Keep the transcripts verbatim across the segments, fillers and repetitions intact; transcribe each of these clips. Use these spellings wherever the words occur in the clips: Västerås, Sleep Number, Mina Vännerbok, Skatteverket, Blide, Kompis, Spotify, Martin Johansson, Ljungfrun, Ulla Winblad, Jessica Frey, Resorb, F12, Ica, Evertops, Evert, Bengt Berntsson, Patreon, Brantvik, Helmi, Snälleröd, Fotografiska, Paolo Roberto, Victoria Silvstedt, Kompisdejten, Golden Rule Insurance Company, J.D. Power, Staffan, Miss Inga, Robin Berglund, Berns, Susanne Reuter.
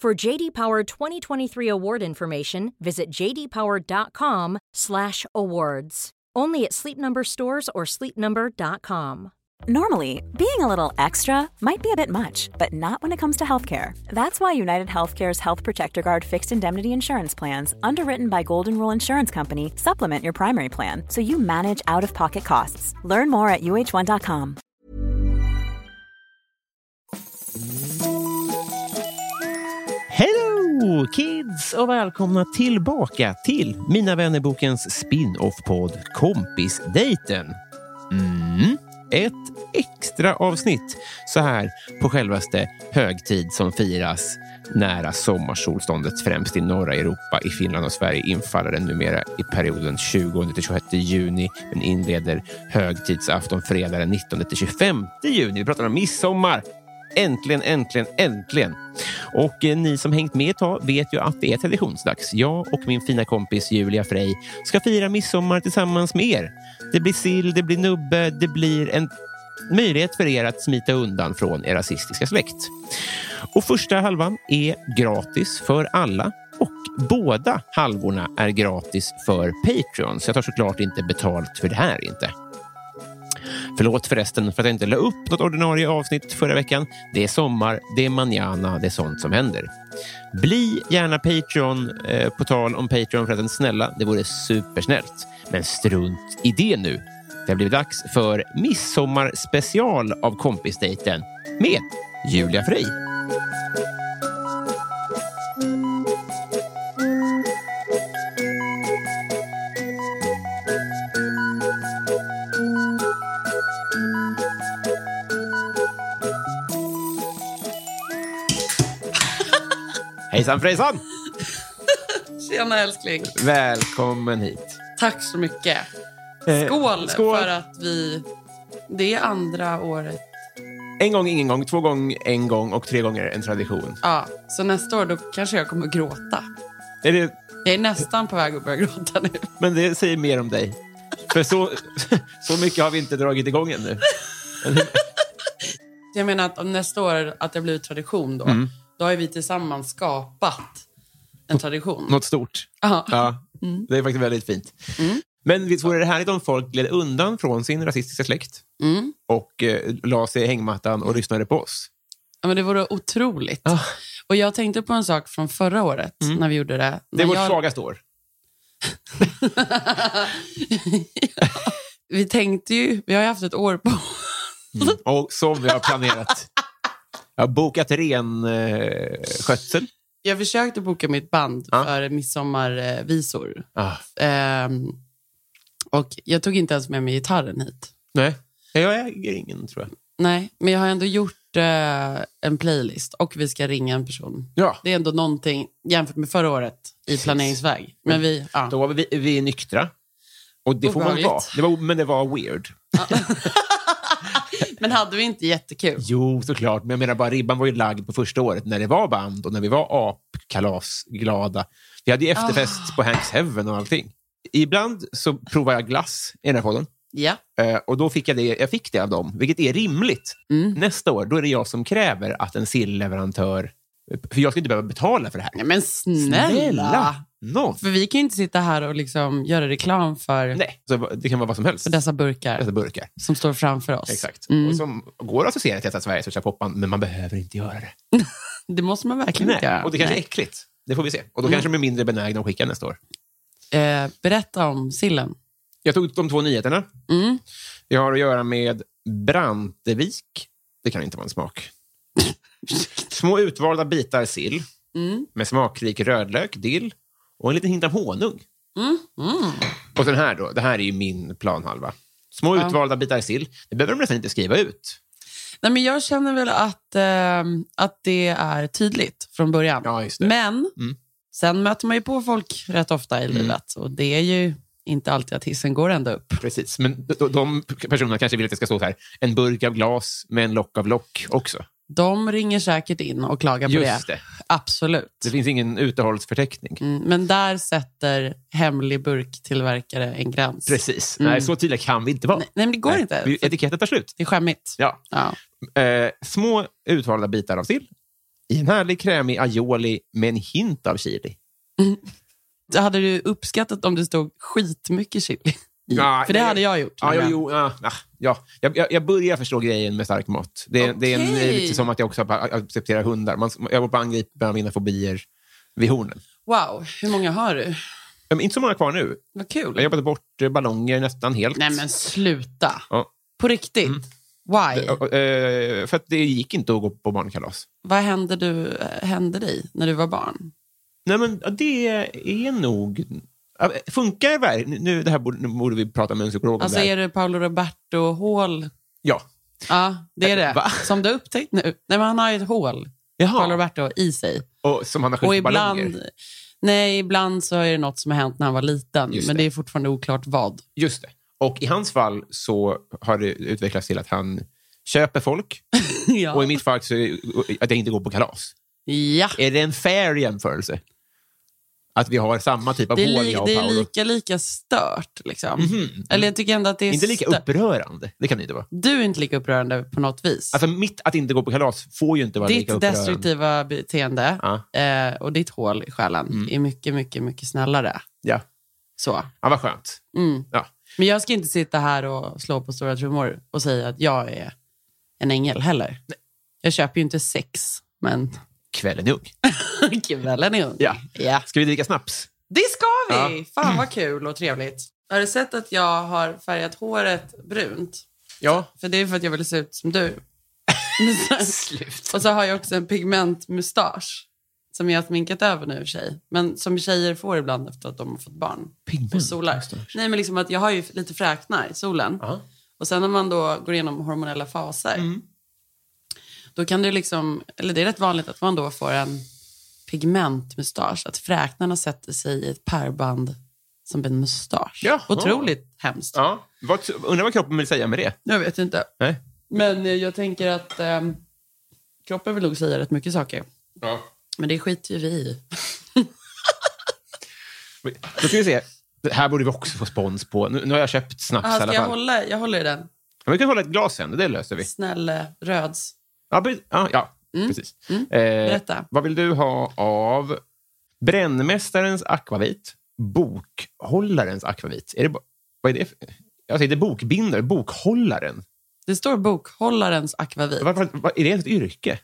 For J D. Power twenty twenty-three award information, visit j d power dot com slash awards. Only at Sleep Number stores or sleep number dot com. Normally, being a little extra might be a bit much, but not when it comes to healthcare. That's why United Healthcare's Health Protector Guard fixed indemnity insurance plans, underwritten by Golden Rule Insurance Company, supplement your primary plan so you manage out-of-pocket costs. Learn more at u h one dot com. Hello kids och välkomna tillbaka till Mina Vännerbokens spin-off-podd Kompisdejten. Mm. Ett extra avsnitt så här på självaste högtid som firas nära sommarsolståndet främst i norra Europa, i Finland och Sverige infaller den numera i perioden tjugonde till tjugosjätte juni, men inleder högtidsafton fredag den nittonde till tjugofemte juni. Vi pratar om midsommar. Äntligen, äntligen, äntligen. Och eh, ni som hängt med ett tag vet ju att det är traditionsdags. Jag och min fina kompis Julia Frey ska fira midsommar tillsammans med er. Det blir sill, det blir nubbe, det blir en möjlighet för er att smita undan från er rasistiska släkt. Och första halvan är gratis för alla. Och båda halvorna är gratis för Patreon. Så jag tar såklart inte betalt för det här inte. Förlåt förresten för att jag inte la upp något ordinarie avsnitt förra veckan. Det är sommar, det är manjana, det är sånt som händer. Bli gärna Patreon, eh, på tal om Patreon förresten, snälla. Det vore supersnällt. Men strunt i det nu. Det har blivit dags för midsommarspecial av Kompisdejten med Julia Frey. Hejsan Frejsan! Tjena älskling! Välkommen hit. Tack så mycket. Skål, eh, skål för att vi... Det är andra året. En gång, ingen gång. Två gång, en gång. Och tre gånger en tradition. Ja, så nästa år då kanske jag kommer gråta. Är det... Jag är nästan på väg att börja gråta nu. Men det säger mer om dig. För så, så mycket har vi inte dragit igång ännu. Jag menar att om nästa år att det blir tradition då... Mm. Då har vi tillsammans skapat en tradition. Något stort. Aha. Ja, mm. Det är faktiskt väldigt fint. Mm. Men vi tror det här är om folk gled undan från sin rasistiska släkt. Mm. Och eh, la sig i hängmattan och lyssnade på oss. Ja, men det vore otroligt. Ah. Och jag tänkte på en sak från förra året mm. när vi gjorde det. Det är vårt jag... svagaste år. Ja. Vi tänkte ju, vi har ju haft ett år på mm. Och som vi har planerat. Jag har bokat ren eh, skötsel. Jag försökte boka mitt band ah. för midsommarvisor. Ah. Ehm, och jag tog inte ens med mig gitarren hit. Nej, jag äger ingen tror jag. Nej, men jag har ändå gjort eh, en playlist. Och vi ska ringa en person. Ja. Det är ändå någonting jämfört med förra året i planeringsväg. Men vi, ah. Då var vi, vi är nyktra. Och det obehörligt. Får man vara. Det var, men det var weird. Ah. Men hade vi inte jättekul? Jo, såklart. Men jag menar bara, ribban var ju lagd på första året när det var band och när vi var apkalasglada. Vi hade ju efterfest oh. på Hanks Heaven och allting. Ibland så provar jag glass i den här podden. Ja. Yeah. Och då fick jag, det, jag fick det av dem, vilket är rimligt. Mm. Nästa år, då är det jag som kräver att en sillleverantör... För jag ska inte behöva betala för det här. Ja, men snälla! snälla. No. För vi kan ju inte sitta här och liksom göra reklam för... Nej, så det kan vara vad som helst. För dessa burkar. Dessa burkar. Som står framför oss. Exakt. Mm. Och som går att associera till att Sverige så poppan, men man behöver inte göra det. Det måste man verkligen inte göra. Och det kanske Nej. Är äckligt. Det får vi se. Och då mm. kanske de är mindre benägna att skicka nästa år. Eh, berätta om sillen. Jag tog de två nyheterna. Mm. Jag har att göra med Brantvik. Det kan inte vara en smak. Små utvalda bitar sill mm. med smakrik rödlök, dill och en liten hint av honung. Mm. Mm. Och den här då, det här är ju min planhalva. Små ja. Utvalda bitar sill, det behöver de nästan inte skriva ut. Nej, men jag känner väl att, eh, att det är tydligt från början. Ja, just det. Men mm. sen möter man ju på folk rätt ofta i livet. Och det är ju inte alltid att hissen går ända upp. Precis, men de, de personerna kanske vill att det ska stå så här: en burk av glas med en lock av lock också. De ringer säkert in och klagar på det. Just det. Absolut. Det finns ingen utehållsförteckning. Mm, men där sätter hemlig burktillverkare en gräns. Precis. Mm. Nej, så tydliga kan vi inte vara. Nej, men det går Nej. inte. Vi, etiketten tar slut. Det är skämmigt. Ja. ja. Eh, små utvalda bitar av sill. I en härlig krämig aioli med en hint av chili. Mm. Det hade du uppskattat om det stod skitmycket chili. Ja, för det hade jag gjort. Ja, jo, ja, ja. Jag, jag, jag börjar förstå grejen med stark mat. Det, okay. det är en, lite som att jag också accepterar hundar. Man, jag var på angripp med mina fobier vid hornen. Wow, hur många har du? Men inte så många kvar nu. Vad kul. Jag jobbade bort ballonger nästan helt. Nej men sluta. Ja. På riktigt? Mm. Why? Eh, för att det gick inte att gå på barnkalas. Vad hände, du, hände dig när du var barn? Nej men det är nog... Funkar det nu? Det här borde, borde vi prata med en psykolog om. Alltså är det Paolo Roberto hål? Ja. Ja, det är det. Va? Som du upptäckt nu. Nej, men han har ju ett hål. Jaha. Paolo Roberto i sig. Och som han har skjutit ballonger. Nej, ibland så är det något som har hänt när han var liten. Just men det. det är fortfarande oklart vad. Just det. Och i hans fall så har det utvecklats till att han köper folk. Ja. Och i mitt fall så är det att jag inte går på kalas. Ja. Är det en fair jämförelse? Att vi har samma typ av hål, li- jag och Paolo. Det är lika, lika stört, liksom. Mm-hmm. Eller jag tycker ändå att det är... Inte lika stört. Upprörande, det kan det inte vara. Du är inte lika upprörande på något vis. Alltså mitt att inte gå på kalas får ju inte vara ditt lika upprörande. Ditt destruktiva beteende ah. eh, och ditt hål i själen mm. är mycket, mycket, mycket snällare. Ja. Så. Ja, vad skönt. Mm. Ja. Men jag ska inte sitta här och slå på stora trummor och säga att jag är en ängel heller. Nej. Jag köper ju inte sex, men... Kvällen är ung. Kvällen är ung. Ja. Ja. Ska vi dricka snaps? Det ska vi! Ja. Fan vad kul och trevligt. Har du sett att jag har färgat håret brunt? Ja. För det är för att jag vill se ut som du. Slut. Och så har jag också en pigmentmustasch. Som jag har sminkat över nu i sig. Men som tjejer får ibland efter att de har fått barn. Pigmentmustasch? Nej men liksom att jag har ju lite fräknar i solen. Uh-huh. Och sen när man då går igenom hormonella faser... Mm. Då kan du liksom, eller det är rätt vanligt att man då får en pigmentmustasch. Att fräknarna sätter sig i ett pärband som en mustasch. Ja, otroligt ja. Hemskt. Ja. Vad, undrar vad kroppen vill säga med det? Jag vet inte. Nej. Men jag tänker att eh, kroppen vill nog säga rätt mycket saker. Ja. Men det skiter ju vi i. Då ska vi se. Det här borde vi också få spons på. Nu, nu har jag köpt snaps Aha, i alla fall. Jag håller, jag håller i den. Ja, vi kan hålla ett glas sen, det löser vi. Snäll röds. Ja, ja mm. precis. Mm. Eh, vad vill du ha av brännmästarens akvavit, bokhållarens akvavit? Är det, vad är det för? Jag säger det bokbindare, bokhållaren. Det står bokhållarens akvavit. Varför, vad, är det ett yrke?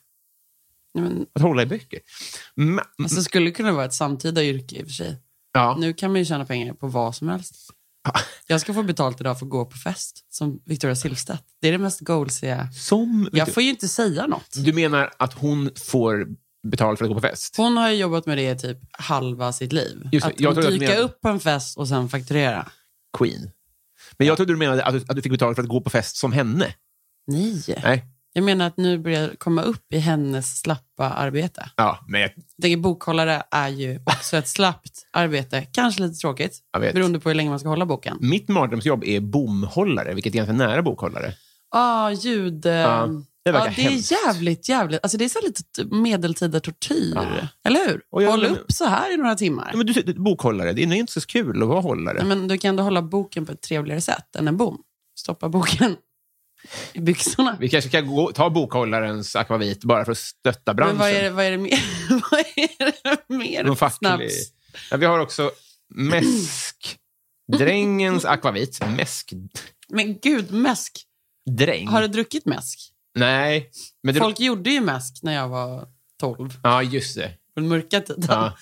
Nej, men, att hålla i böcker? Ma- alltså skulle det kunna vara ett samtida yrke i och för sig. Ja. Nu kan man ju tjäna pengar på vad som helst. Jag ska få betalt idag för att gå på fest som Victoria Silvstedt. Det är det mest goalsiga. Som jag får ju inte säga något. Du menar att hon får betalt för att gå på fest? Hon har ju jobbat med det typ halva sitt liv. Just att jag dyka menar... upp på en fest och sen fakturera. Queen. Men jag trodde du menade att du, att du fick betalt för att gå på fest som henne. Nej. Nej. Jag menar att nu börjar jag komma upp i hennes slappa arbete. Ja, men jag... jag tänker bokhållare är ju också ett slappt arbete. Kanske lite tråkigt, beroende på hur länge man ska hålla boken. Mitt mardrömsjobb är bomhållare, vilket är ganska nära bokhållare. Ah, ljud... Ah, det ja, det hemskt. Är jävligt, jävligt. Alltså det är så lite medeltida tortyr. Ah. Eller hur? Jag, håll men... upp så här i några timmar. Men du, bokhållare, det är inte så kul att vara hållare. Ja, men du kan ändå hålla boken på ett trevligare sätt än en bom. Stoppa boken. I byxorna. Vi kanske kan gå, ta bokhållarens akvavit bara för att stötta branschen. Men vad är det, vad är det mer? Vad är det mer för snaps? Ja, vi har också mäskdrängens akvavit. Mäsk. Men gud, mäsk. Dräng. Har du druckit mäsk? Nej. Men det... Folk gjorde ju mäsk när jag var tolv. Ja, just det. På den mörka tiden. Ja.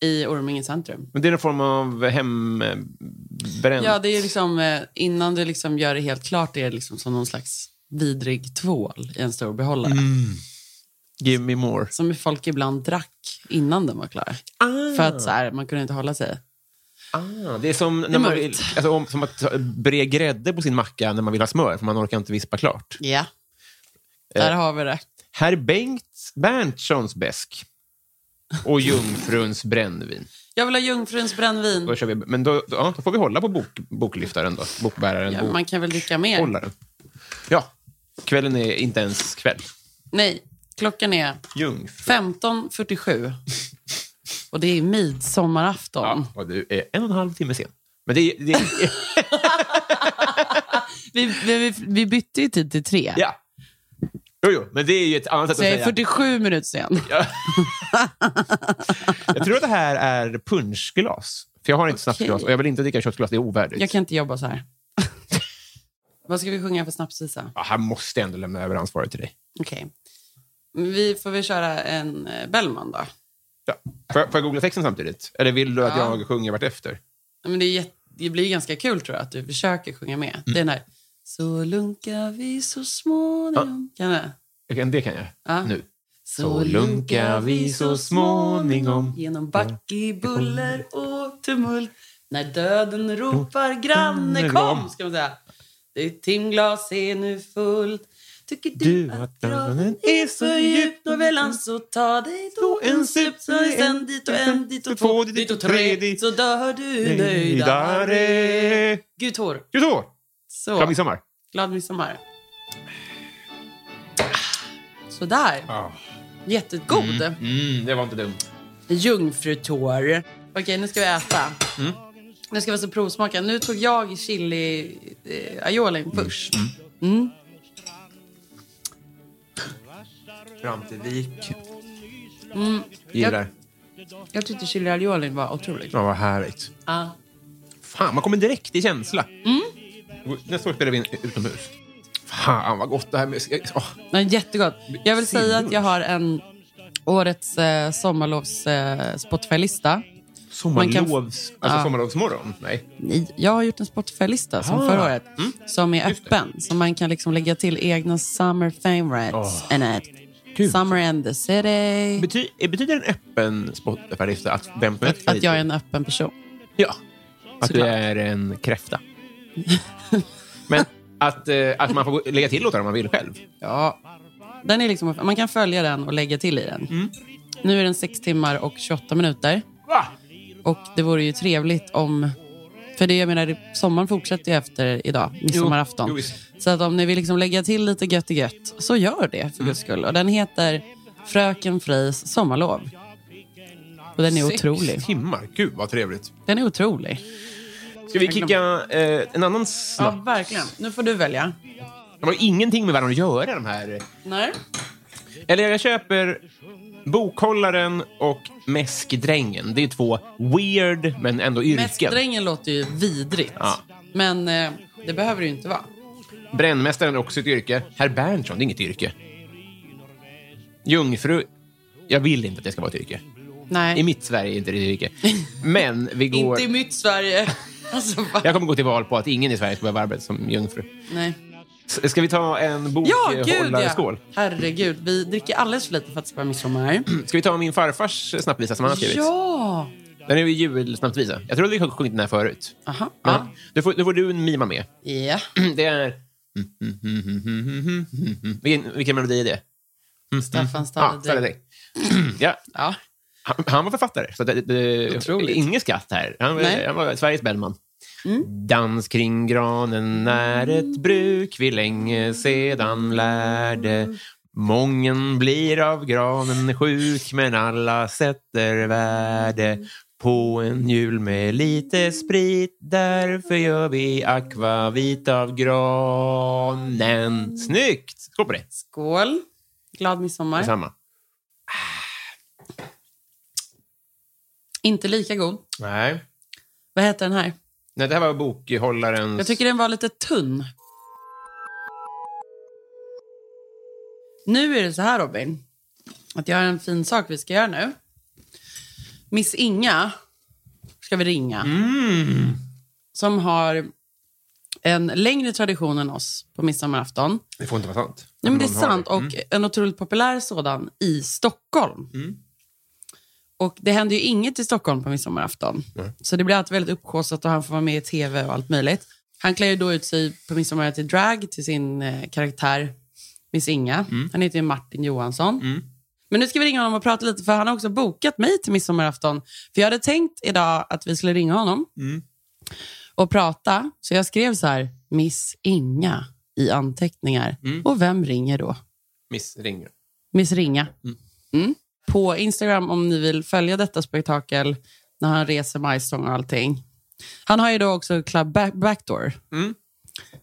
I Orminge centrum. Men det är en form av hembränt. Ja, det är liksom, innan du liksom gör det helt klart, det är liksom som någon slags vidrig tvål i en stor behållare. Mm. Give me more. Som folk ibland drack innan de var klara. Ah. För att så här, man kunde inte hålla sig. Ah, det är som när det är man vill, alltså, som att bre grädde på sin macka när man vill ha smör, för man orkar inte vispa klart. Ja, yeah. Där eh. har vi det. Herr Bengt Berntssons bäsk. Och Ljungfruns brännvin. Jag vill ha Ljungfruns brännvin. Då kör vi. Men då, då, ja, då får vi hålla på bok, boklyftaren då. Bokbäraren. Ja, bok, man kan väl dricka mer. Hållaren. Ja, kvällen är inte ens kväll. Nej, klockan är Ljungfru. femton fyrtiosju. Och det är midsommarafton. Ja, och du är en och en halv timme sen. Men det är... Det är... vi, vi, vi bytte ju tid till tre. Ja. Jo, jo, men det är ju ett annat sätt att säga. Så är fyrtiosju minuter sen. Ja. Jag tror att det här är punschglas. För jag har inte okay. snapsglas och jag vill inte dricka köttglas. Det är ovärdigt. Jag kan inte jobba så här. Vad ska vi sjunga för snapsvisa? Ja, här måste jag ändå lämna över ansvaret till dig. Okej. Okay. Vi får väl köra en Bellman då. Ja. Får jag, får jag googla texten samtidigt? Eller vill du att ja. jag sjunger vart efter? Men det, är jätt, det blir ganska kul tror jag att du försöker sjunga med. Mm. Det är den här. Så lunkar vi så småningom. Ja. Kan jag? jag kan, det kan jag. Ja. Nu. Så, så lunkar vi så småningom. Genom back i buller och tumult. När döden ropar granne kom. Ska man säga. Ditt timglas är nu fullt. Tycker du, du att graven är så djup då väl han så ta dig då en sup så en dit och en dit och två dit och tre så dör du nöjdare. Gud hår. Gud hår. Så. Glad midsommar. Glad midsommar. Sådär. Ah. Jättegod. Mm, mm, det var inte dumt. Jungfrutår. Okej, nu ska vi äta. Mm. Nu ska vi så provsmaka. Nu tog jag chili eh, aioli först. Mm. Mm. Brantvik. Mm. Gillar. Jag, jag tyckte chili aioli var otroligt. Ja, vad härligt. Ah. Fan, man kommer direkt i känsla. Mm. Nästa år spelar vi in utomhus. Fan, vad gott det här med... Oh. Nej, jättegott. Jag vill säga att jag har en årets eh, sommarlovs eh, Spotify-lista. Sommarlovs... Kan... Alltså ja. sommarlovsmorgon? Nej. Nej, jag har gjort en Spotify-lista ah. som förra året. Mm. Som är öppen. Som man kan liksom lägga till egna summer favorites. Oh. And Gud. Summer and the city. Bety- betyder en öppen Spotify-lista att vem på att, att jag är en öppen person? Ja. Att Såklart. Du är en kräfta. Men att, eh, att man får lägga till låtar om man vill själv. Ja. Den är liksom, man kan följa den och lägga till i den. Mm. Nu är den sex timmar och tjugoåtta minuter. Va? Och det vore ju trevligt om... För det jag menar, sommaren fortsätter ju efter idag, midsommarafton. Jo, jo, så att om ni vill liksom lägga till lite gött och gött, så gör det för mm. guds skull. Och den heter Fröken Freys sommarlov. Och den är sex otrolig. Sex timmar, gud vad trevligt. Den är otrolig. Ska vi kicka eh, en annan snabb? Ja, verkligen. Nu får du välja. De har ju ingenting med varandra att göra, de här. Nej. Eller jag köper bokhållaren och mäskdrängen. Det är två weird, men ändå yrken. Mäskdrängen låter ju vidrigt. Ja. Men eh, det behöver det ju inte vara. Brännmästaren är också ett yrke. Herr Berntsson, det är inget yrke. Jungfru, jag vill inte att det ska vara ett yrke. Nej. I mitt Sverige är inte det ett yrke. Men vi går... Inte i mitt Sverige... Alltså, jag kommer gå till val på att ingen i Sverige ska behöva arbeta som jungfru. Nej. S- ska vi ta en bokhållarskål? Ja, ja. Herregud, vi dricker alldeles för lite för att det ska vara midsommar. Ska vi ta min farfars snabbvisa som han har skrivit? Ja! Den är ju julsnabbvisa. Jag tror att vi har sjungit den här förut. Aha. Men, ja. Då får, då får du en mima med. Ja. Yeah. Det är... Vilken, vilken melodi är det? Staffan Stadig. Ja, Stadig. Ja. Ja. Han, han var författare, så det, det är ingen skatt här. Han, han var Sveriges Bellman. Mm. Dans kring granen är ett bruk vi länge sedan lärde. Mången blir av granen sjuk, men alla sätter värde. På en jul med lite sprit, därför gör vi akvavit av granen. Snyggt! Skål på det! Skål! Glad midsommar! Detsamma. Inte lika god. Nej. Vad heter den här? Nej, det här var bokhållarens... Jag tycker den var lite tunn. Nu är det så här, Robin. Att jag har en fin sak vi ska göra nu. Miss Inga ska vi ringa. Mm. Som har en längre tradition än oss på midsommarafton. Det får inte vara sant. Nej, men det är sant. Mm. Och en otroligt populär sådan i Stockholm. Mm. Och det händer ju inget i Stockholm på midsommarafton. Mm. Så det blir alltid väldigt uppkåsat och han får vara med i tv och allt möjligt. Han klär ju då ut sig på midsommar till drag till sin eh, karaktär Miss Inga. Mm. Han heter ju Martin Johansson. Mm. Men nu ska vi ringa honom och prata lite, för han har också bokat mig till midsommarafton. För jag hade tänkt idag att vi skulle ringa honom mm. och prata. Så jag skrev så här, Miss Inga i anteckningar. Mm. Och vem ringer då? Miss ringer. Miss Ringa. Mm. Mm. På Instagram om ni vill följa detta spektakel när han reser majstång och allting. Han har ju då också Club Back- Backdoor. Mm.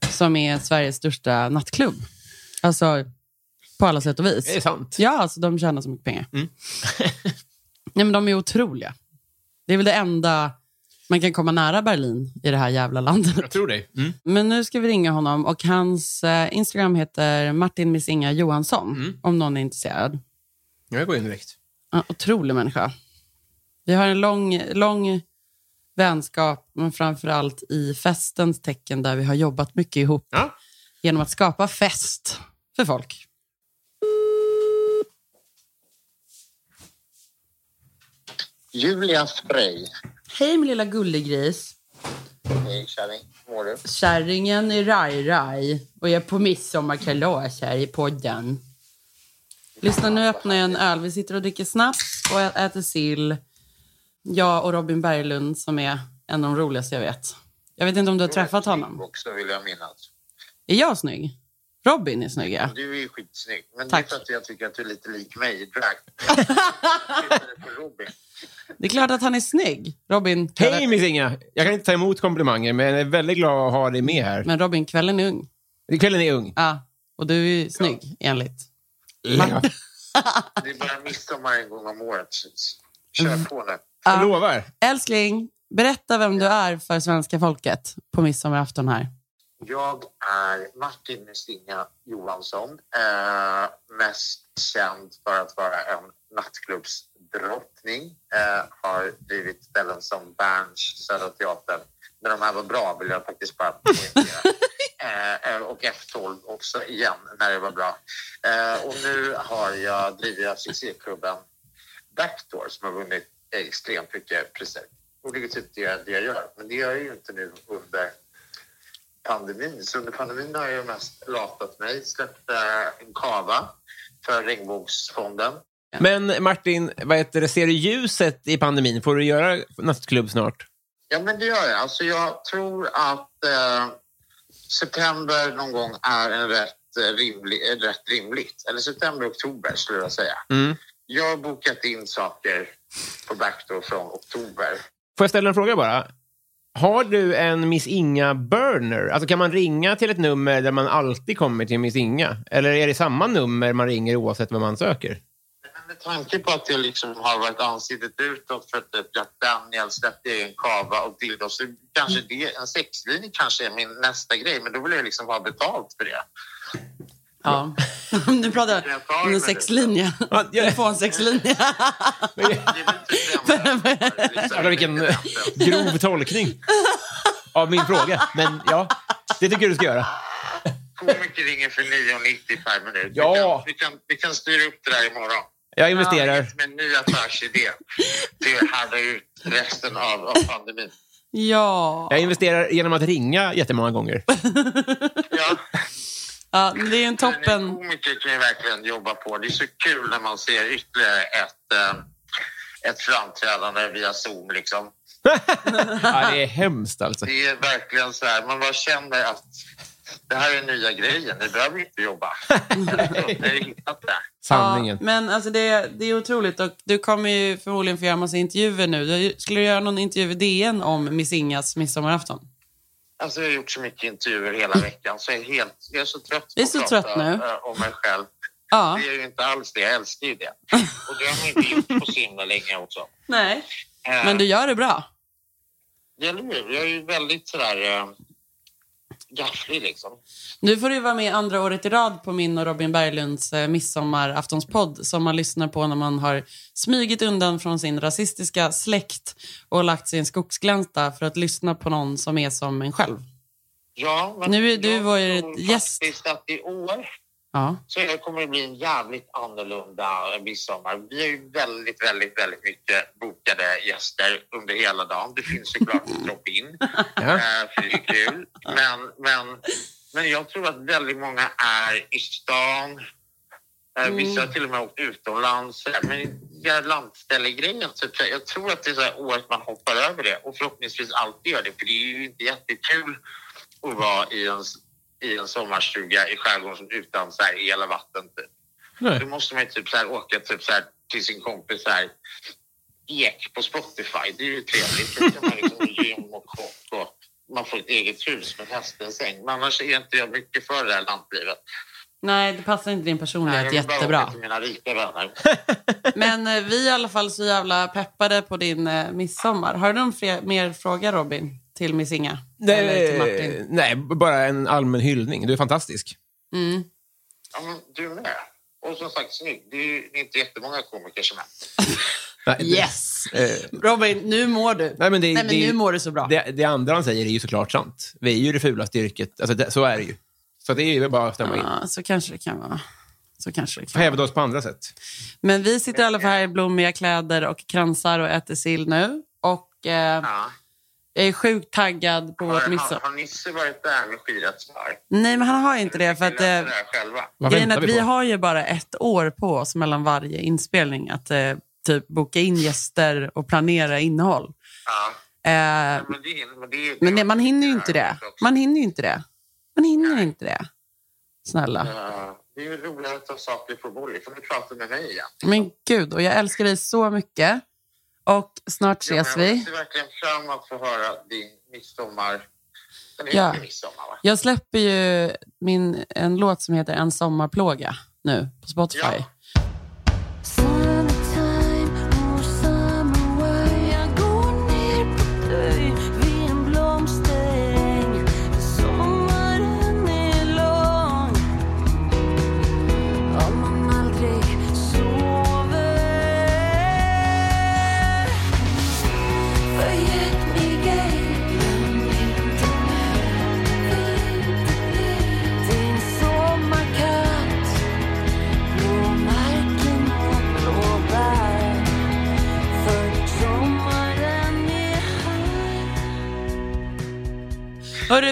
Som är Sveriges största nattklubb. Alltså på alla sätt och vis. Det är sant. Ja, alltså de tjänar så mycket pengar. Mm. Nej, men de är otroliga. Det är väl det enda man kan komma nära Berlin i det här jävla landet. Jag tror det. Mm. Men nu ska vi ringa honom, och hans eh, Instagram heter Martin Miss Inga Johansson. Mm. Om någon är intresserad. Jag går in direkt. Ja, otrolig människa. Vi har en lång, lång vänskap, men framförallt i festens tecken, där vi har jobbat mycket ihop. Ja. Genom att skapa fest för folk. Julia Frey. Hej min lilla gullegris. Hej kärring, mår du? Kärringen är raj raj och jag är på midsommarkalas här i podden. Lyssna, nu öppnar jag en öl. Vi sitter och dricker snaps och äter sill. Jag och Robin Berglund, som är en av de roligaste jag vet. Jag vet inte om du har träffat honom. Också vill jag minnas. Är jag snygg? Robin är snygg, ja. Du är ju skitsnygg. Men tack. Det är för att jag tycker att du är lite lik mig i drag. Det är klart att han är snygg. Robin. Hej Miss Inga. Jag kan inte ta emot komplimanger, men jag är väldigt glad att ha dig med här. Men Robin, kvällen är ung. Kvällen är ung. Ja, och du är ju snygg, ja. Enligt. Ja. Det är bara midsommar en gång om året. Kör på nu. Jag lovar. Älskling, berätta vem du är för svenska folket på midsommarafton här. Jag är Martin Miss Inga Johansson. Eh, mest känd för att vara en nattklubbsdrottning. Eh, har drivit ställen som Berns, Södra Teatern. När de här var bra vill jag faktiskt bara eh, och F tolv också igen när det var bra. Eh, och nu har jag drivit succéklubben Backdoor som har vunnit extremt mycket priser. Och det är typ det, det jag gör. Men det gör jag ju inte nu under pandemin. Så under pandemin har jag mest latat mig. Släppte en kava för Regnbågsfonden. Men Martin, vad heter det? Ser du ljuset i pandemin? Får du göra nattklubb snart? Ja, men det gör jag. Alltså jag tror att eh, september någon gång är en rätt, eh, rimlig, rätt rimligt. Eller september, oktober skulle jag säga. Mm. Jag har bokat in saker på Backdoor från oktober. Får jag ställa en fråga bara? Har du en Miss Inga burner? Alltså kan man ringa till ett nummer där man alltid kommer till Miss Inga? Eller är det samma nummer man ringer oavsett vad man söker? Med tanke på att jag liksom har varit ansiktet utåt för att Daniel släppte en kava och dildo, så kanske det, en sexlinje kanske är min nästa grej. Men då vill jag liksom ha betalt för det. Ja, nu pratar jag om en sexlinje. Du får en sexlinje. Vilken grov tolkning av min fråga. Men ja, det tycker du ska göra. Hur mycket ringer för nio nittio per minut? Ja. Vi kan, vi kan styra upp det där imorgon. Jag investerar. Ja, med en ny affärsidé. Det hade ut resten av, av pandemin. Ja. Jag investerar genom att ringa jättemånga gånger. Ja. Ja, det är en toppen. Komiker kan ju verkligen jobba på. Det är så kul när man ser ytterligare ett, ett framträdande via Zoom liksom. Ja, det är hemskt alltså. Det är verkligen så här. Man bara känner att det här är nya grejen. Det behöver inte jobba. Det är inte det. Sanningen. Ja, men alltså det, det är otroligt. Och du kommer ju förmodligen få göra massa intervjuer nu. Du skulle du göra någon intervju i D N om Miss Ingas midsommarafton? Alltså jag har gjort så mycket intervjuer hela veckan så jag är, helt, jag är så trött på är så att trött prata nu. Om mig själv. Ja. Det är ju inte alls det, jag älskar ju det. Och det har man inte gjort på så himla länge också. Nej, äh, men du gör det bra. Det gäller nu, jag är ju väldigt sådär äh, gafflig liksom. Nu får du vara med andra året i rad på min och Robin Berglunds äh, midsommaraftonspodd som man lyssnar på när man har smygit undan från sin rasistiska släkt och lagt sig i en skogsglänta för att lyssna på någon som är som en själv. Ja, men nu är du var ju ett gäst. Att i år ja. Så det kommer det bli en jävligt annorlunda midsommar. Vi har ju väldigt, väldigt, väldigt mycket bokade gäster under hela dagen. Det finns ju klart att droppa in. Ja. För det är kul. Men, men, men jag tror att väldigt många är i stan Mm. Vissa har till och med åkt utomlands. Men jag landställer grejen. Så jag tror att det är så här året man hoppar över det. Och förhoppningsvis alltid gör det. För det är ju inte jättekul att vara i en, i en sommarstuga i skärgården utan så här el och vatten. Typ. Då måste man ju typ så här åka typ så här till sin kompis så här. Ek på Spotify. Det är ju trevligt. Då kan man liksom gym och kock och man får ett eget hus med hästen och säng. Men annars är inte jag mycket för det här lantlivet. Nej, det passar inte din personlighet. Nej, jättebra. Mina rika vänner. Men vi är i alla fall så jävla peppade på din eh, midsommar. Har du någon fler, mer fråga, Robin, till Miss Inga? Nej, eller till Martin? Nej, bara en allmän hyllning. Du är fantastisk. Mm. Ja, men du är med. Och som sagt, snygg. Det är ju inte jättemånga komiker som är. Nej, det, yes! Eh, Robin, nu mår du. Nej, men, det, nej, men det, nu mår du så bra. Det, det andra han säger är ju såklart sant. Vi är ju det fulaste yrket. Alltså, det, så är det ju. Så det är ju bara att stämma ja, in. Så kanske det kan vara. Så kanske det kan hävda vara. Oss på andra sätt. Men vi sitter i alla fall här i blommiga kläder och kransar och äter sill nu. Och eh, ja. Jag är sjukt taggad på har, vårt midsommar. Har, har Nisse varit där med skirat svar? Nej, men han har inte det. För att, eh, grejen att vi, vi har ju bara ett år på oss mellan varje inspelning. Att eh, typ boka in gäster och planera innehåll. Ja. Eh, ja, men det, men det, det men det, man hinner ju inte det. Man hinner ju inte det. Man hinner inte det. Snälla. Ja, det är ju roligare att ta saker på bordet. För nu pratar med mig igen. Men gud, och jag älskar dig så mycket. Och snart ses ja, vi. Jag ser verkligen fram att få höra din midsommar. Den är ja. midsommar, va? Jag släpper ju min, en låt som heter En sommarplåga nu på Spotify. Ja. Hörru,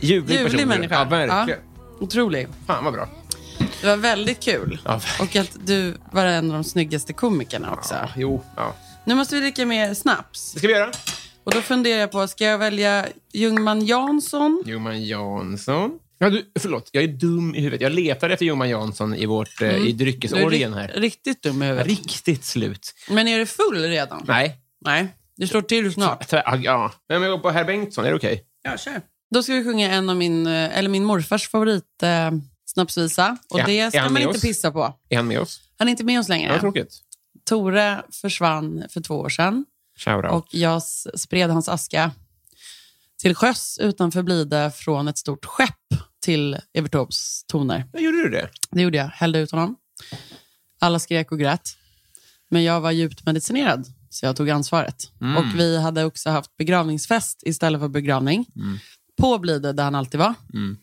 Ljuvlig, Ljuvlig människa. Ja, ja, otrolig. Fan vad bra. Det var väldigt kul. Ja, och att du var en av de snyggaste komikerna också. Ja, jo, ja. Nu måste vi dricka mer snaps. Det ska vi göra. Och då funderar jag på, ska jag välja Ljungman Jansson? Ljungman Jansson. Ja, du, förlåt, jag är dum i huvudet. Jag letar efter Ljungman Jansson i vårt mm. i dryckesorden här. Riktigt dum i huvudet. Riktigt slut. Men är du full redan? Nej. Nej. Det står till snart. Ja, men jag går på Herr Bengtsson, är det okej? Okay? Ja, kör. Då ska vi sjunga en av min, eller min morfars favorit eh, snapsvisa. Och ja, det ska man inte oss? Pissa på. Är han med oss? Han är inte med oss längre. Ja, tråkigt. Tore försvann för två år sedan. Och jag spred hans aska till sjöss utanför Blide från ett stort skepp till Evertops toner. Ja, gjorde du det? Det gjorde jag. Hällde ut honom. Alla skrek och grät. Men jag var djupt medicinerad. Så jag tog ansvaret. Mm. Och vi hade också haft begravningsfest istället för begravning. Mm. På Blide, där han alltid var. Mm.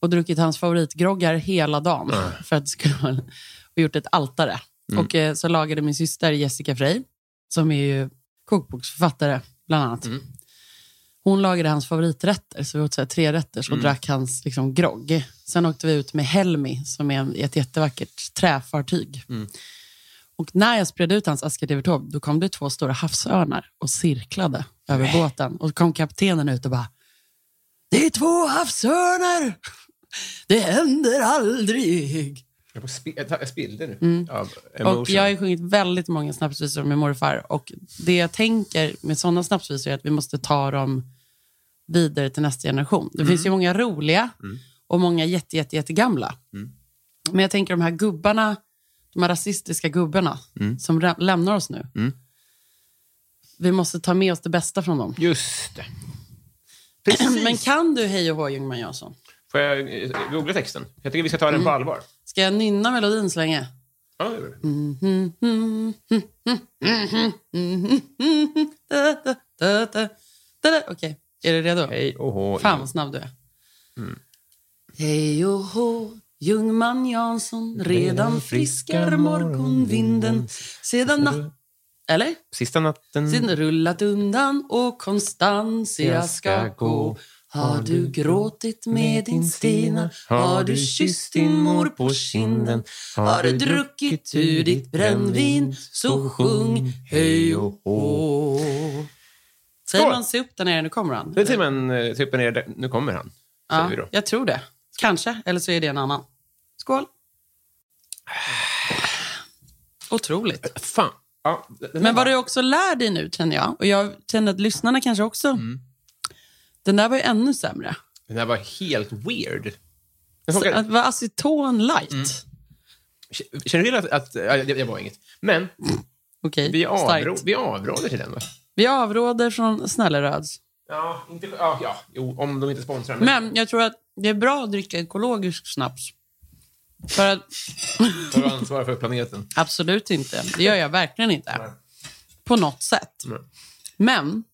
och druckit hans favoritgroggar hela dagen. Mm. För att skulle, och gjort ett altare. Mm. Och eh, så lagade min syster Jessica Frey, som är ju kokboksförfattare bland annat. Mm. Hon lagade hans favoriträtter. Så vi åt så här, tre rätter så mm. drack hans liksom, grogg. Sen åkte vi ut med Helmi, som är ett jättevackert träfartyg. Mm. Och när jag spred ut hans askar till Evertops, då kom det två stora havsörnar och cirklade över Nej. båten. Och kom kaptenen ut och bara, det är två havsörnar! Det händer aldrig! Jag, sp- jag spillde nu. Mm. Och jag har sjungit väldigt många snapsvisor med morfar. Och det jag tänker med sådana snapsvisor är att vi måste ta dem vidare till nästa generation. Det mm. finns ju många roliga mm. och många jätte, jätte, jätte gamla. Mm. Men jag tänker de här gubbarna, de här rasistiska gubbarna mm. som rä- lämnar oss nu. Mm. Vi måste ta med oss det bästa från dem. Just det. Precis. Men kan du hej och hå, Ljungman Jansson? Får jag googla texten? Jag tycker vi ska ta den mm. på allvar. Ska jag nynna melodin så länge? Ja, det gör vi. Okej, är du redo? Hej och hå. Fan vad snabb du är. Mm. Hej och hå, Ljungman Jansson, redan friskar morgonvinden. Sedan natt... Eller? Sista natten. Sedan rullat undan och konstant jag ska gå. Har du gråtit med din Stina? Har du kysst din mor på kinden? Har du druckit ur ditt brännvin? Så sjung hej och hå. Säger man se upp där nere, nu kommer han. Det säger man se upp där nere, nu kommer han. Ja, jag tror det. Kanske, eller så är det en annan. Skål. Otroligt. Fan. Ja, men vad du också lär dig nu, känner jag. Och jag känner att lyssnarna kanske också... Mm. Den där var ju ännu sämre. Den där var helt weird. Så, kan... Att vara aceton light. Mm. Känner du till att... att ja, det, det var inget. Men... Mm. Okay. Vi, avrå, vi avråder till den, va? Vi avråder från Snälleröds. Ja, inte, ja, ja. Jo, om de inte sponsrar. Men... men jag tror att det är bra att dricka ekologisk snaps. För att... Tar du ansvar för planeten? Absolut inte. Det gör jag verkligen inte. Nej. På något sätt. Nej. Men...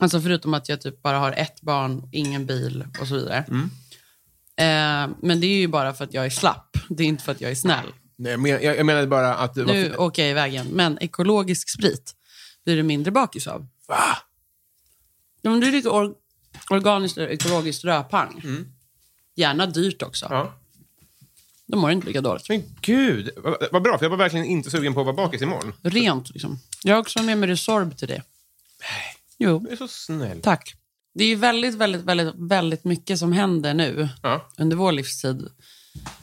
Alltså förutom att jag typ bara har ett barn, ingen bil och så vidare. Mm. Eh, men det är ju bara för att jag är slapp. Det är inte för att jag är snäll. Nej, men jag, jag menade bara att... Du nu åker okay, jag i vägen. Men ekologisk sprit blir det mindre bakis av. Va? Ja, men det är lite or- organiskt ekologiskt röpang. Mm. Gärna dyrt också. Ja. Då mår det inte lika dåligt. Men gud, vad, vad bra. För jag var verkligen inte sugen på att vara bakis imorgon. Rent liksom. Jag har också med mig Resorb till det. Nej. Jo. Det är så snäll. Tack. Det är ju väldigt, väldigt, väldigt, väldigt mycket som händer nu ja. under vår livstid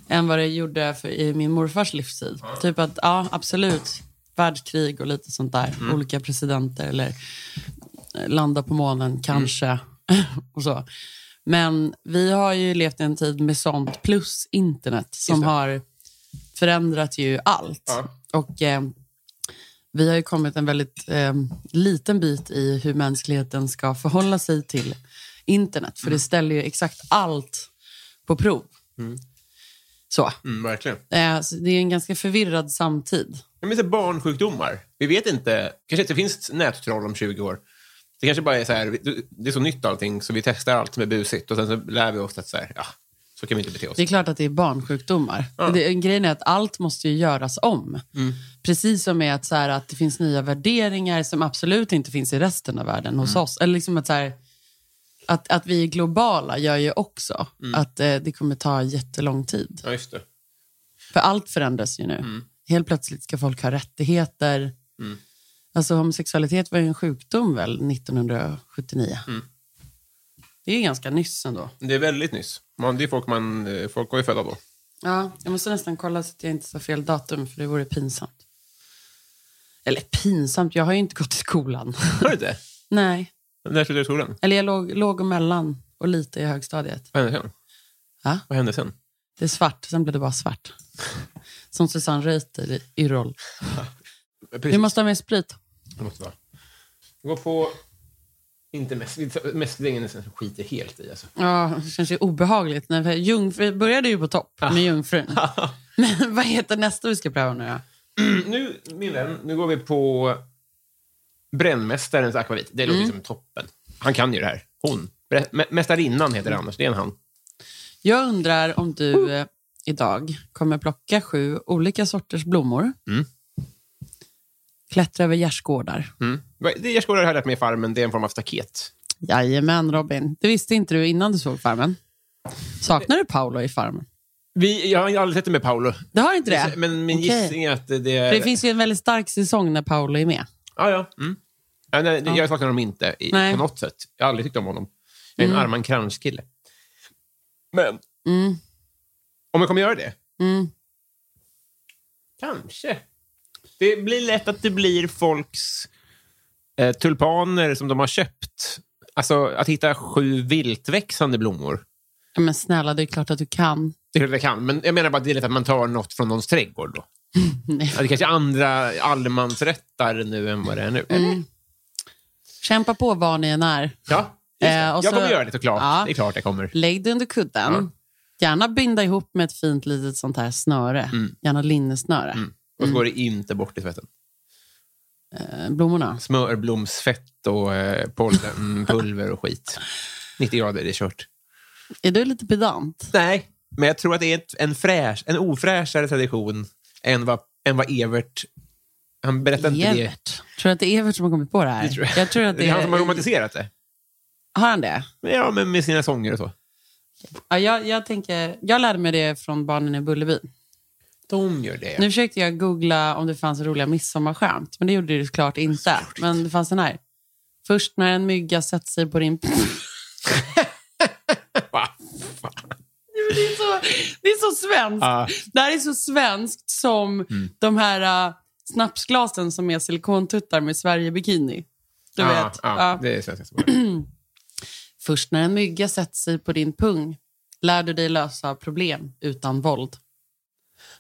än vad det gjorde för, i min morfars livstid. Ja. Typ att, ja, absolut, världskrig och lite sånt där. Mm. Olika presidenter eller landa på månen, kanske. Mm. och så. Men vi har ju levt i en tid med sånt plus internet som har förändrat ju allt. Ja. Och... Eh, vi har ju kommit en väldigt eh, liten bit i hur mänskligheten ska förhålla sig till internet. För mm. det ställer ju exakt allt på prov. Mm. Så. Mm, verkligen. Eh, så det är en ganska förvirrad samtid. Jag menar barnsjukdomar. Vi vet inte. Kanske inte finns nättroll om tjugo år. Det kanske bara är så här. Det är så nytt allting så vi testar allt som är busigt. Och sen så lär vi oss att så här, ja, så kan vi inte bete oss. Det är klart att det är barnsjukdomar. Ja. Det, grejen är att allt måste ju göras om. Mm. Precis som är att, så här, att det finns nya värderingar som absolut inte finns i resten av världen hos mm. oss. Eller liksom att, så här, att, att vi är globala gör ju också mm. att eh, det kommer ta jättelång tid. Ja, just det. För allt förändras ju nu. Mm. Helt plötsligt ska folk ha rättigheter. Mm. Alltså homosexualitet var ju en sjukdom väl nittonhundrasjuttionio. Mm. Det är ganska nyss ändå. Det är väldigt nyss. Man, det är folk man folk går ju födda då. Ja, jag måste nästan kolla så att jag inte sa fel datum för det vore pinsamt. Eller pinsamt, jag har ju inte gått i skolan. Har du det? Nej. När slutade du i skolan? Eller jag låg, låg och mellan och lite i högstadiet. Vad hände sen? Ja? Vad hände sen? Det är svart, sen blev det bara svart. Som Susanne Reuter i, i roll. Vi måste ha mer sprit. Det måste vara. Gå på... Inte mest, mest länge skiter helt i. Alltså. Ja, det känns ju obehagligt. När Ljungfrun, vi började ju på topp ah. med Ljungfrun. Ah. Men vad heter nästa vi ska pröva nu då? Mm, nu, min vän, nu går vi på Brännmästarens akvavit. Det låter mm. som toppen. Han kan ju det här. Hon. Mästarinnan heter det annars, det är en han. Jag undrar om du eh, idag kommer plocka sju olika sorters blommor. Mm. Klättra över gärdsgårdar. Mm. Det är gärdsgårdar har jag lärt mig i Farmen. Det är en form av staket. Jajamän, Robin. Det visste inte du innan du såg Farmen. Saknar du Paolo i Farmen? Vi, jag har aldrig sett det med Paolo. Det har inte det? Men min okay. gissning är att det är... För det finns ju en väldigt stark säsong när Paolo är med. Ah, ja, mm. ja. Nej, ja. Jag saknar honom inte i, på något sätt. Jag har aldrig tyckt om honom. Jag är en mm. Arman Kranz-kille. Men... Mm. Om jag kommer göra det? Mm. Kanske. Det blir lätt att det blir folks eh, tulpaner som de har köpt. Alltså att hitta sju viltväxande blommor. Ja, men snälla, det är klart att du kan. Det är klart att jag kan, men jag menar bara att det är lätt att man tar något från någons trädgård då. Nej. Alltså, det är kanske andra allemansrättar nu än vad det är nu. Mm. Eller? Kämpa på var ni än är. Ja, eh, och jag så, kommer göra det såklart. Ja, det är klart jag kommer. Lägg det under kudden. Ja. Gärna binda ihop med ett fint litet sånt här snöre. Mm. Gärna linnesnöre. Mm. Och så går det inte bort i svetten. Eh, blommorna. Smörblomsfett och eh, pollen, pulver och skit. nittio grader, det är kört. Är du lite pedant? Nej, men jag tror att det är ett, en, fräsch, en ofräschare tradition än vad, än vad Evert... Han berättar inte det. Evert? Tror du att det är Evert som har kommit på det här? Det tror jag. Jag tror att det, det är han som har romantiserat det. Har han det? Ja, men med sina sånger och så. Ja, jag, jag tänker... Jag lärde mig det från Barnen i Bullerby. De gör det. Nu försökte jag googla om det fanns roliga midsommarskämt, men det gjorde det klart inte. Men det fanns den här. Först när en mygga sätter sig på din... Det är så, det är så svenskt. Uh. Det här är så svenskt som mm. de här uh, snapsglasen som är silikontuttar med Sverige bikini. Du uh, vet. Uh. Uh. Det är svenskt. Först när en mygga sätter sig på din pung lär du dig lösa problem utan våld.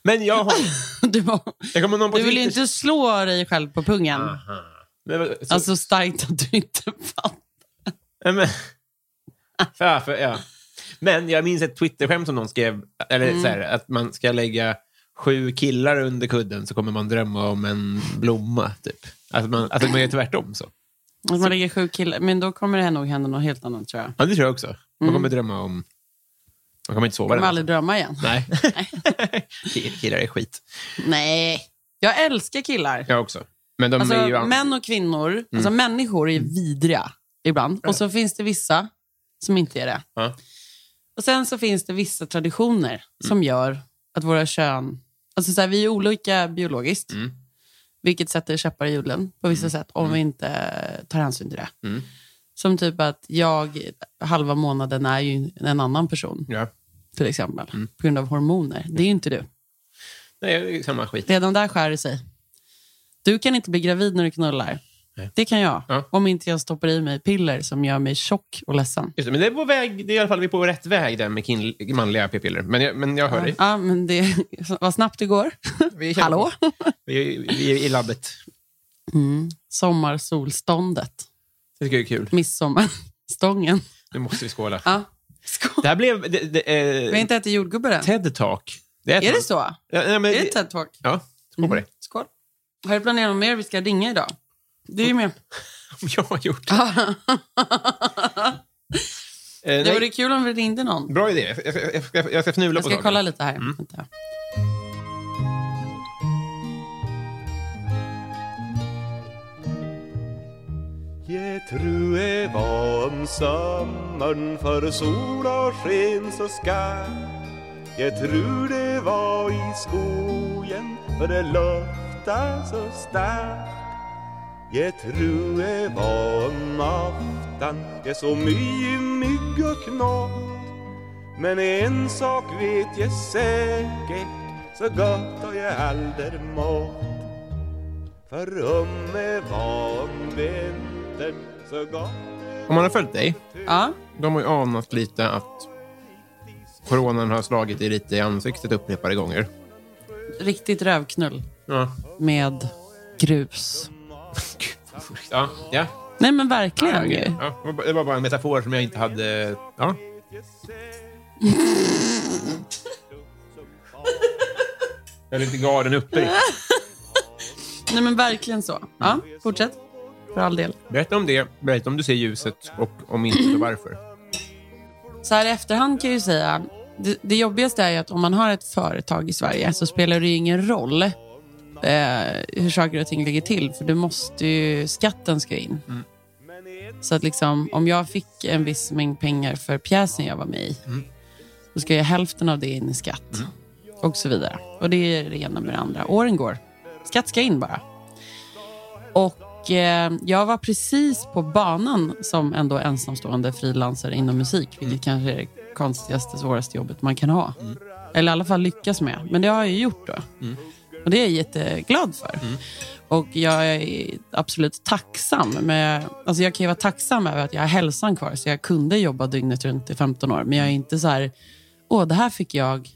Men jag har... du var... jag kommer någon på du vill Twitter... inte slå dig själv på pungen. Uh-huh. Men, så... Alltså starkt att du inte fattar. Men... ja, för, ja. Men jag minns ett Twitter-skämt som någon skrev, eller mm. så här, att man ska lägga sju killar under kudden så kommer man drömma om en blomma typ. Alltså man, alltså man gör tvärtom så. Att man lägger sju killar, men då kommer det här nog hända något helt annat tror jag. Ja, det tror jag också. Mm. Man kommer drömma om... Man kommer inte sova. Man kommer aldrig drömma igen. Nej. Killar är skit. Nej. Jag älskar killar. Jag också. Men de alltså, är ju... män och kvinnor, mm. alltså människor är vidriga ibland. Ja. Och så finns det vissa som inte är det. Ja. Och sen så finns det vissa traditioner mm. som gör att våra kön... Alltså så här, vi är olika biologiskt. Mm. Vilket sätter käppar i hjulen på vissa mm. sätt. Om mm. vi inte tar hänsyn till det. Mm. Som typ att jag halva månaden är ju en annan person. Ja. Till exempel. Mm. På grund av hormoner. Mm. Det är ju inte du. Nej, det är samma skit. Redan där skär det sig. Du kan inte bli gravid när du knullar. Nej. Det kan jag. Ja. Om inte jag stoppar i mig piller som gör mig tjock och ledsen. Just det, men det är på väg, det är i alla fall vi är på rätt väg där med kin- manliga p-piller. Men jag, men jag hör dig. Ja, ja, men det var snabbt det går. Vi är hallå? Vi är, vi är i labbet. Mm. Sommarsolståndet. Det tycker jag är kul. Midsommarstången. Nu måste vi skåla. Ja. Skål. Det här blev... Det, det, eh, vi har inte ätit jordgubbar än. TED Talk. Det är, är det så? Ja, nej, men, är det TED Talk? Ja, skål på det. Mm. Skål. Har du planerat om mer vi ska ringa idag? Det är ju mer. Om jag har gjort det. eh, det vore kul om vi ringde någon. Bra idé. Jag, jag, jag, jag ska fnula jag på Jag ska kolla lite här. Mm. Vänta. Jag tror det var om sommaren för sol och sken så ska. Jag tror det var i skogen för det luftade så starkt. Jag tror det var en aftan jag så mycket mygg och knott. Men en sak vet jag säkert, så gott har jag aldrig mått. För om det var en vinter, så gott. Om man har följt dig, ja. De har ju anat lite att coronan har slagit dig lite i ansiktet upprepade gånger. Riktigt rövknull. Ja. Med grus. Ja, ja. Nej men verkligen ja, ja. Det var bara en metafor som jag inte hade. Ja. Jag är inte garden uppe. Nej men verkligen så. Ja, fortsätt. För all del. Berätta om det, berätta om du ser ljuset. Och om inte, så varför. Så här i efterhand kan jag ju säga det, det jobbigaste är ju att om man har ett företag i Sverige så spelar det ju ingen roll eh, hur saker och ting ligger till, för du måste ju, skatten ska in. Mm. Så att liksom, om jag fick en viss mängd pengar för pjäsen jag var med i, mm. då ska jag hälften av det in i skatt. Mm. Och så vidare. Och det är det ena med det andra. Åren går. Skatt ska in bara. Och eh, jag var precis på banan som ändå ensamstående frilansare inom musik. Vilket mm. kanske är det konstigaste, svåraste jobbet man kan ha. Mm. Eller i alla fall lyckas med. Men det har jag ju gjort då. Mm. Och det är jag jätteglad för. Mm. Och jag är absolut tacksam. Med, alltså jag kan ju vara tacksam över att jag har hälsan kvar. Så jag kunde jobba dygnet runt i femton år. Men jag är inte så här, åh, det här fick jag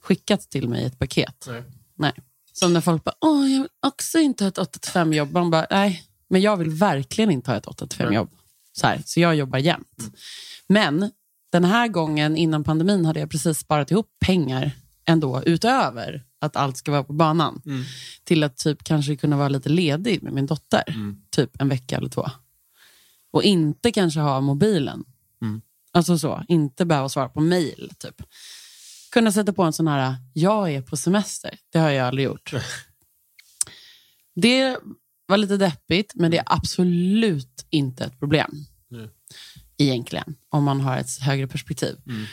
skickat till mig i ett paket. Nej. Nej. Som när folk bara, åh, jag vill också inte ha ett åtta till fem jobb. De bara, nej, men jag vill verkligen inte ha ett åtta till fem jobb. Så här, så jag jobbar jämt. Mm. Men den här gången innan pandemin hade jag precis sparat ihop pengar ändå utöver att allt ska vara på banan. Mm. Till att typ kanske kunna vara lite ledig med min dotter. Mm. Typ en vecka eller två. Och inte kanske ha mobilen. Mm. Alltså så. Inte behöva svara på mejl typ. Kunna sätta på en sån här, jag är på semester. Det har jag aldrig gjort. Mm. Det var lite deppigt. Men det är absolut inte ett problem. Mm. Egentligen. Om man har ett högre perspektiv. Mm.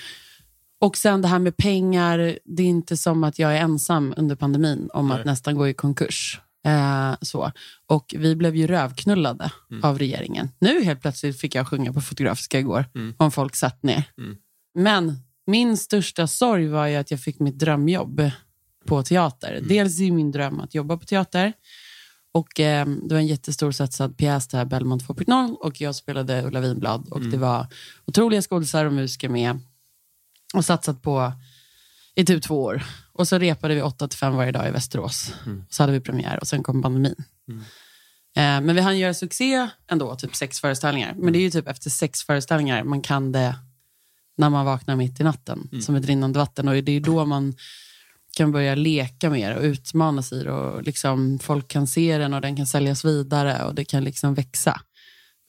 Och sen det här med pengar, det är inte som att jag är ensam under pandemin om Nej. Att nästan gå i konkurs. Eh, så. Och vi blev ju rövknullade mm. av regeringen. Nu helt plötsligt fick jag sjunga på Fotografiska igår mm. om folk satt ner. Mm. Men min största sorg var ju att jag fick mitt drömjobb på teater. Mm. Dels är min dröm att jobba på teater. Och eh, det var en jättestor satsad pjäs där, Bellman två punkt noll. Och jag spelade Ulla Winblad. Och mm. det var otroliga skådespelare och musiker med. Och satsat på i typ två år. Och så repade vi åtta till fem varje dag i Västerås. Mm. Så hade vi premiär och sen kom pandemin. Mm. Eh, men vi hann göra succé ändå, typ sex föreställningar. Men det är ju typ efter sex föreställningar man kan det när man vaknar mitt i natten. Mm. Som ett rinnande vatten. Och det är ju då man kan börja leka mer och utmana sig. Och liksom folk kan se den och den kan säljas vidare. Och det kan liksom växa.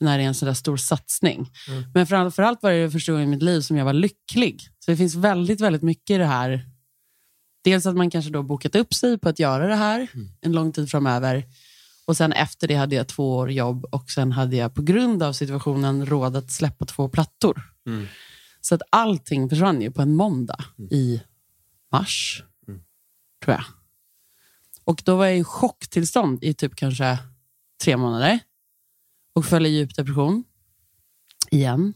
När det är en sån där stor satsning. Mm. Men framförallt var det det första gången i mitt liv som jag var lycklig. Så det finns väldigt, väldigt mycket i det här. Dels att man kanske då bokat upp sig på att göra det här mm. en lång tid framöver. Och sen efter det hade jag två år jobb. Och sen hade jag på grund av situationen råd att släppa två plattor. Mm. Så att allting försvann ju på en måndag mm. i mars. Mm. Tror jag. Och då var jag i chocktillstånd i typ kanske tre månader. Och föll i djup depression. Igen.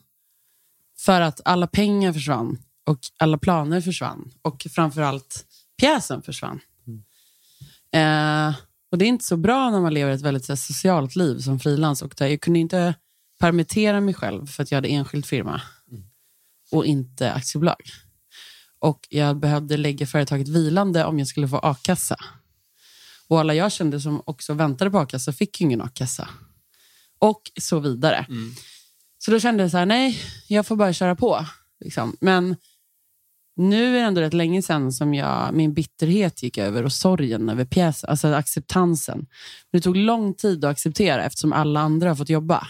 För att alla pengar försvann. Och alla planer försvann. Och framförallt pjäsen försvann. Mm. Eh, och det är inte så bra när man lever ett väldigt så, socialt liv som frilans. Och där jag kunde inte permittera mig själv. För att jag hade enskild firma. Mm. Och inte aktiebolag. Och jag behövde lägga företaget vilande om jag skulle få a-kassa. Och alla jag kände som också väntade på a-kassa fick ju ingen a-kassa. Och så vidare. Mm. Så då kände jag så här, nej, jag får bara köra på. Liksom. Men nu är det ändå rätt länge sedan som jag, min bitterhet gick över. Och sorgen över pjäsen, alltså acceptansen. Men det tog lång tid att acceptera eftersom alla andra har fått jobba.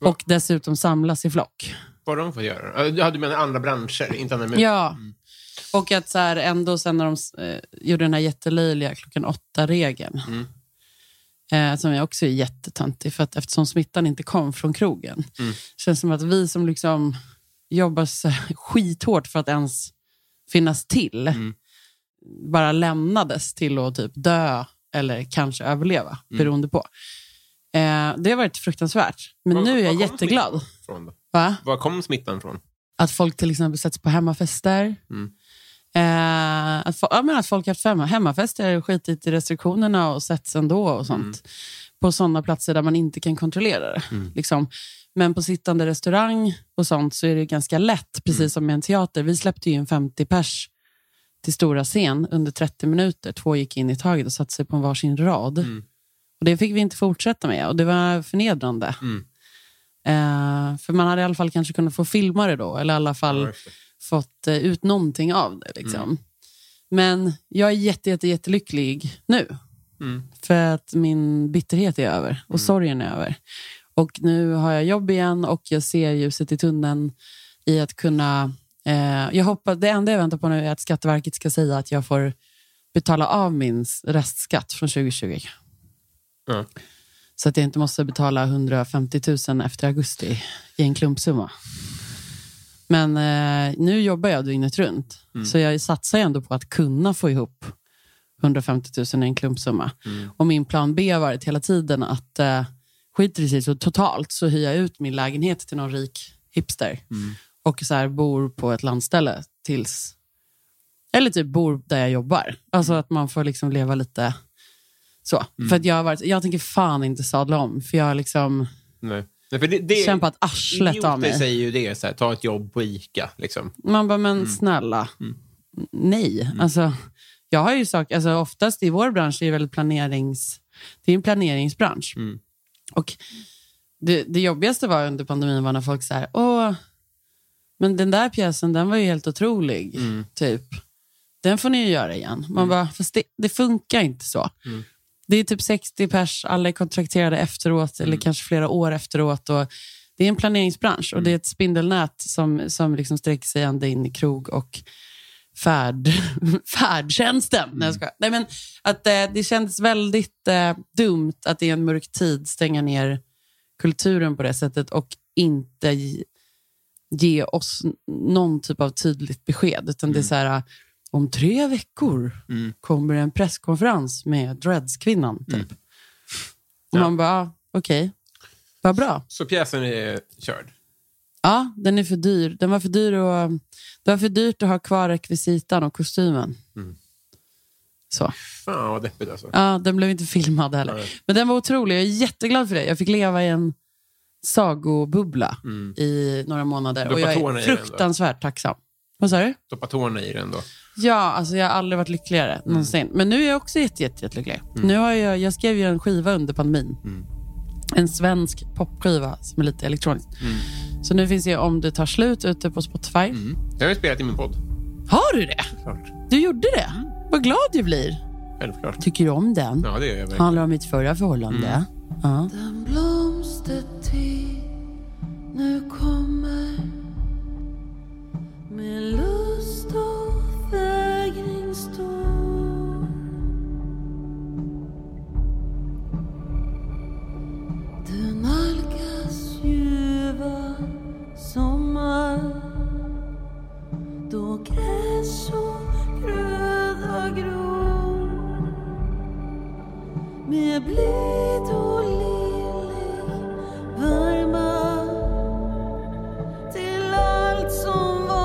Va? Och dessutom samlas i flock. Vad de får göra? Du hade med andra branscher, inte andra med. Ja, mm. och att så här, ändå sen när de eh, gjorde den här jättelöjliga klockan åtta-regeln. Mm. Eh, som jag också är jättetöntig för att eftersom smittan inte kom från krogen mm. känns som att vi som liksom jobbar skithårt för att ens finnas till mm. bara lämnades till att typ dö eller kanske överleva mm. beroende på eh, det har varit fruktansvärt, men var, nu är jag jätteglad. Va? Var kom smittan från? Att folk till exempel sätts på hemmafester mm. Eh, att, ja, men att folk haft hemma, hemmafester, skitit i restriktionerna och setts ändå och sånt mm. på sådana platser där man inte kan kontrollera det mm. liksom. Men på sittande restaurang och sånt så är det ganska lätt, precis mm. som med en teater. Vi släppte ju en femtio pers till stora scen under trettio minuter. Två gick in i taget och satt sig på en varsin rad mm. och det fick vi inte fortsätta med och det var förnedrande mm. eh, för man hade i alla fall kanske kunnat få filma det då, eller i alla fall fått ut någonting av det liksom. Mm. Men jag är jätte, jätte, jättelycklig nu. Mm. För att min bitterhet är över. Och mm. sorgen är över. Och nu har jag jobb igen. Och jag ser ljuset i tunneln. I att kunna Eh, jag hoppas, det enda jag väntar på nu är att Skatteverket ska säga att jag får betala av min restskatt från tjugo tjugo. Mm. Så att jag inte måste betala hundrafemtio tusen efter augusti i en klumpsumma. Men eh, nu jobbar jag dygnet runt. Mm. Så jag satsar ändå på att kunna få ihop hundrafemtio tusen i en klumpsumma. Mm. Och min plan B har varit hela tiden att eh, skiter i sig så totalt så hyr jag ut min lägenhet till någon rik hipster. Mm. Och så här bor på ett landställe tills... Eller typ bor där jag jobbar. Alltså att man får liksom leva lite... Så, mm. för att jag har varit, jag tänker fan inte sadla om, för jag har liksom nej. Nej, för det, det, kämpat arslet av mig. Det säger ju det, så här, ta ett jobb på Ica liksom. Man bara, men mm. snälla mm. nej, mm. alltså jag har ju sagt, alltså oftast i vår bransch är det väl planerings, det är en planeringsbransch mm. och det, det jobbigaste var under pandemin var när folk så här, åh men den där pjäsen, den var ju helt otrolig mm. typ, den får ni ju göra igen. Man mm. bara, fast det, det funkar inte så mm. Det är typ sextio pers, alla är kontrakterade efteråt eller mm. kanske flera år efteråt, och det är en planeringsbransch mm. och det är ett spindelnät som, som liksom sträcker sig ända in i krog och färd, färdtjänsten. Mm. Nej, jag ska. Nej, men att eh, det kändes väldigt eh, dumt att i en mörk tid stänga ner kulturen på det sättet och inte ge oss någon typ av tydligt besked, utan mm. det är så här... Om tre veckor mm. kommer en presskonferens med Dreads-kvinnan, typ. Mm. Och ja. Man bara, okej. Okay. Vad bra. Så pjäsen är körd? Ja, den är för dyr. Den var för dyr och, det var för dyrt att ha kvar rekvisitan och kostymen. Mm. Så. Fan, vad deppigt alltså. Ja, den blev inte filmad heller. Nej. Men den var otrolig. Jag är jätteglad för det. Jag fick leva i en sagobubbla mm. i några månader. Doppa och jag är fruktansvärt tacksam. Vad sa du? Doppa tårna i den då. Ja, alltså jag har aldrig varit lyckligare mm. någonsin. Men nu är jag också jätte, jätte, jätte lycklig. Mm. Nu har jag, jag skrev ju en skiva under pandemin. Mm. En svensk popskiva som är lite elektronisk. Mm. Så nu finns det Om du tar slut ute på Spotify. Mm. Jag har ju spelat i min podd. Har du det? Klart. Du gjorde det? Vad glad du blir. Självklart. Tycker du om den? Ja, det gör jag verkligen. Handlar om mitt förra förhållande. Mm. Ja. Den blomstertid nu kommer med lust och vägring står. Du nalkas ljuva sommar, då gräs och gröda gror med blid och lillig värma till allt som var.